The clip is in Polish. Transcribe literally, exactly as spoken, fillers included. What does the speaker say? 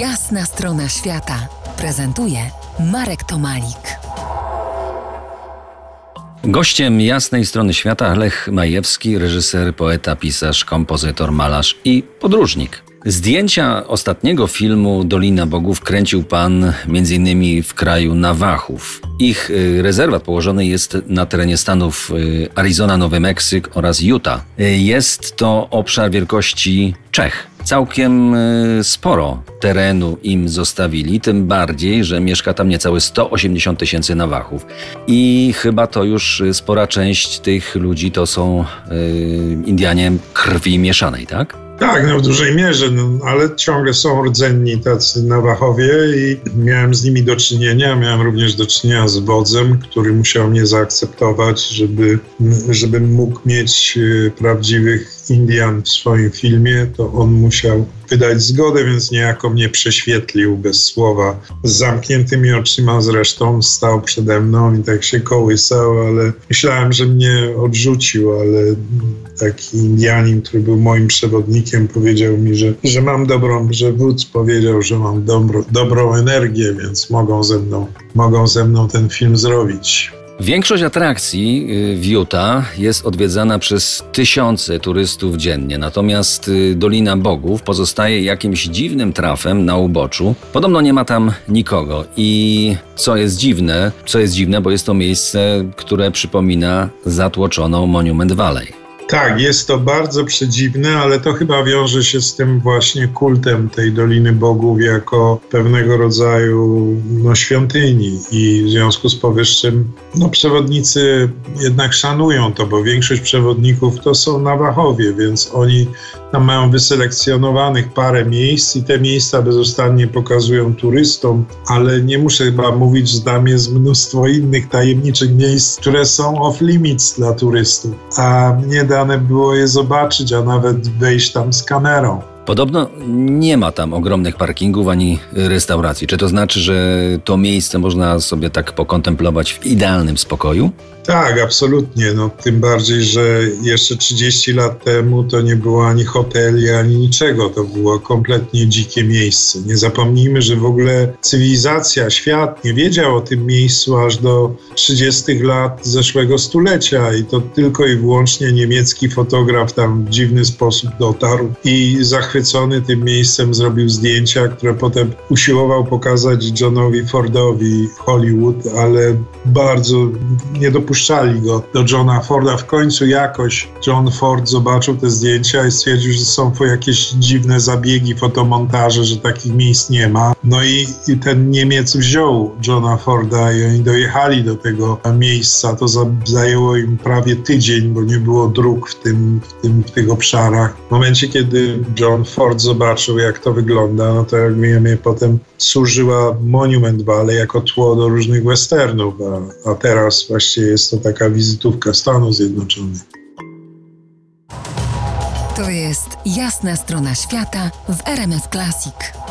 Jasna Strona Świata prezentuje Marek Tomalik. Gościem Jasnej Strony Świata Lech Majewski, reżyser, poeta, pisarz, kompozytor, malarz i podróżnik. Zdjęcia ostatniego filmu Dolina Bogów kręcił pan między innymi w kraju Nawachów. Ich rezerwat położony jest na terenie stanów Arizona, Nowy Meksyk oraz Utah. Jest to obszar wielkości Czech. Całkiem sporo terenu im zostawili, tym bardziej, że mieszka tam niecałe sto osiemdziesiąt tysięcy Nawachów. I chyba to już spora część tych ludzi to są Indianie krwi mieszanej, tak? Tak, no w dużej mierze, no, ale ciągle są rdzenni tacy Nawachowie i miałem z nimi do czynienia. Miałem również do czynienia z wodzem, który musiał mnie zaakceptować, żeby, żebym mógł mieć prawdziwych Indian w swoim filmie. To on musiał wydać zgodę, więc niejako mnie prześwietlił bez słowa. Z zamkniętymi oczyma zresztą stał przede mną i tak się kołysał, ale myślałem, że mnie odrzucił, ale taki Indianin, który był moim przewodnikiem, powiedział mi, że, że mam dobrą, że wódz powiedział, że mam dobro, dobrą energię, więc mogą ze mną, mogą ze mną ten film zrobić. Większość atrakcji w Utah jest odwiedzana przez tysiące turystów dziennie, natomiast Dolina Bogów pozostaje jakimś dziwnym trafem na uboczu. Podobno nie ma tam nikogo i co jest dziwne, co jest dziwne, bo jest to miejsce, które przypomina zatłoczoną Monument Valley. Tak, jest to bardzo przedziwne, ale to chyba wiąże się z tym właśnie kultem tej Doliny Bogów jako pewnego rodzaju no, świątyni i w związku z powyższym no, przewodnicy jednak szanują to, bo większość przewodników to są Nawachowie, więc oni tam mają wyselekcjonowanych parę miejsc i te miejsca bezustannie pokazują turystom, ale nie muszę chyba mówić, że tam jest mnóstwo innych tajemniczych miejsc, które są off limits dla turystów, a nie da dane było je zobaczyć, a nawet wejść tam z kamerą. Podobno nie ma tam ogromnych parkingów ani restauracji. Czy to znaczy, że to miejsce można sobie tak pokontemplować w idealnym spokoju? Tak, absolutnie. No, tym bardziej, że jeszcze trzydzieści lat temu to nie było ani hoteli, ani niczego. To było kompletnie dzikie miejsce. Nie zapomnijmy, że w ogóle cywilizacja, świat nie wiedział o tym miejscu aż do trzydziestych lat zeszłego stulecia i to tylko i wyłącznie niemiecki fotograf tam w dziwny sposób dotarł i zachwycony tym miejscem zrobił zdjęcia, które potem usiłował pokazać Johnowi Fordowi w Hollywood, ale bardzo nie dopuszczał Puszczali go do Johna Forda. W końcu jakoś John Ford zobaczył te zdjęcia i stwierdził, że są jakieś dziwne zabiegi, fotomontaże, że takich miejsc nie ma. No i, i ten Niemiec wziął Johna Forda i oni dojechali do tego miejsca. To za, zajęło im prawie tydzień, bo nie było dróg w, tym, w, tym, w tych obszarach. W momencie, kiedy John Ford zobaczył, jak to wygląda, no to jak wiemy, potem służyła Monument Valley jako tło do różnych westernów, a, a teraz właściwie jest to taka wizytówka Stanów Zjednoczonych. To jest Jasna Strona Świata w R M F Classic.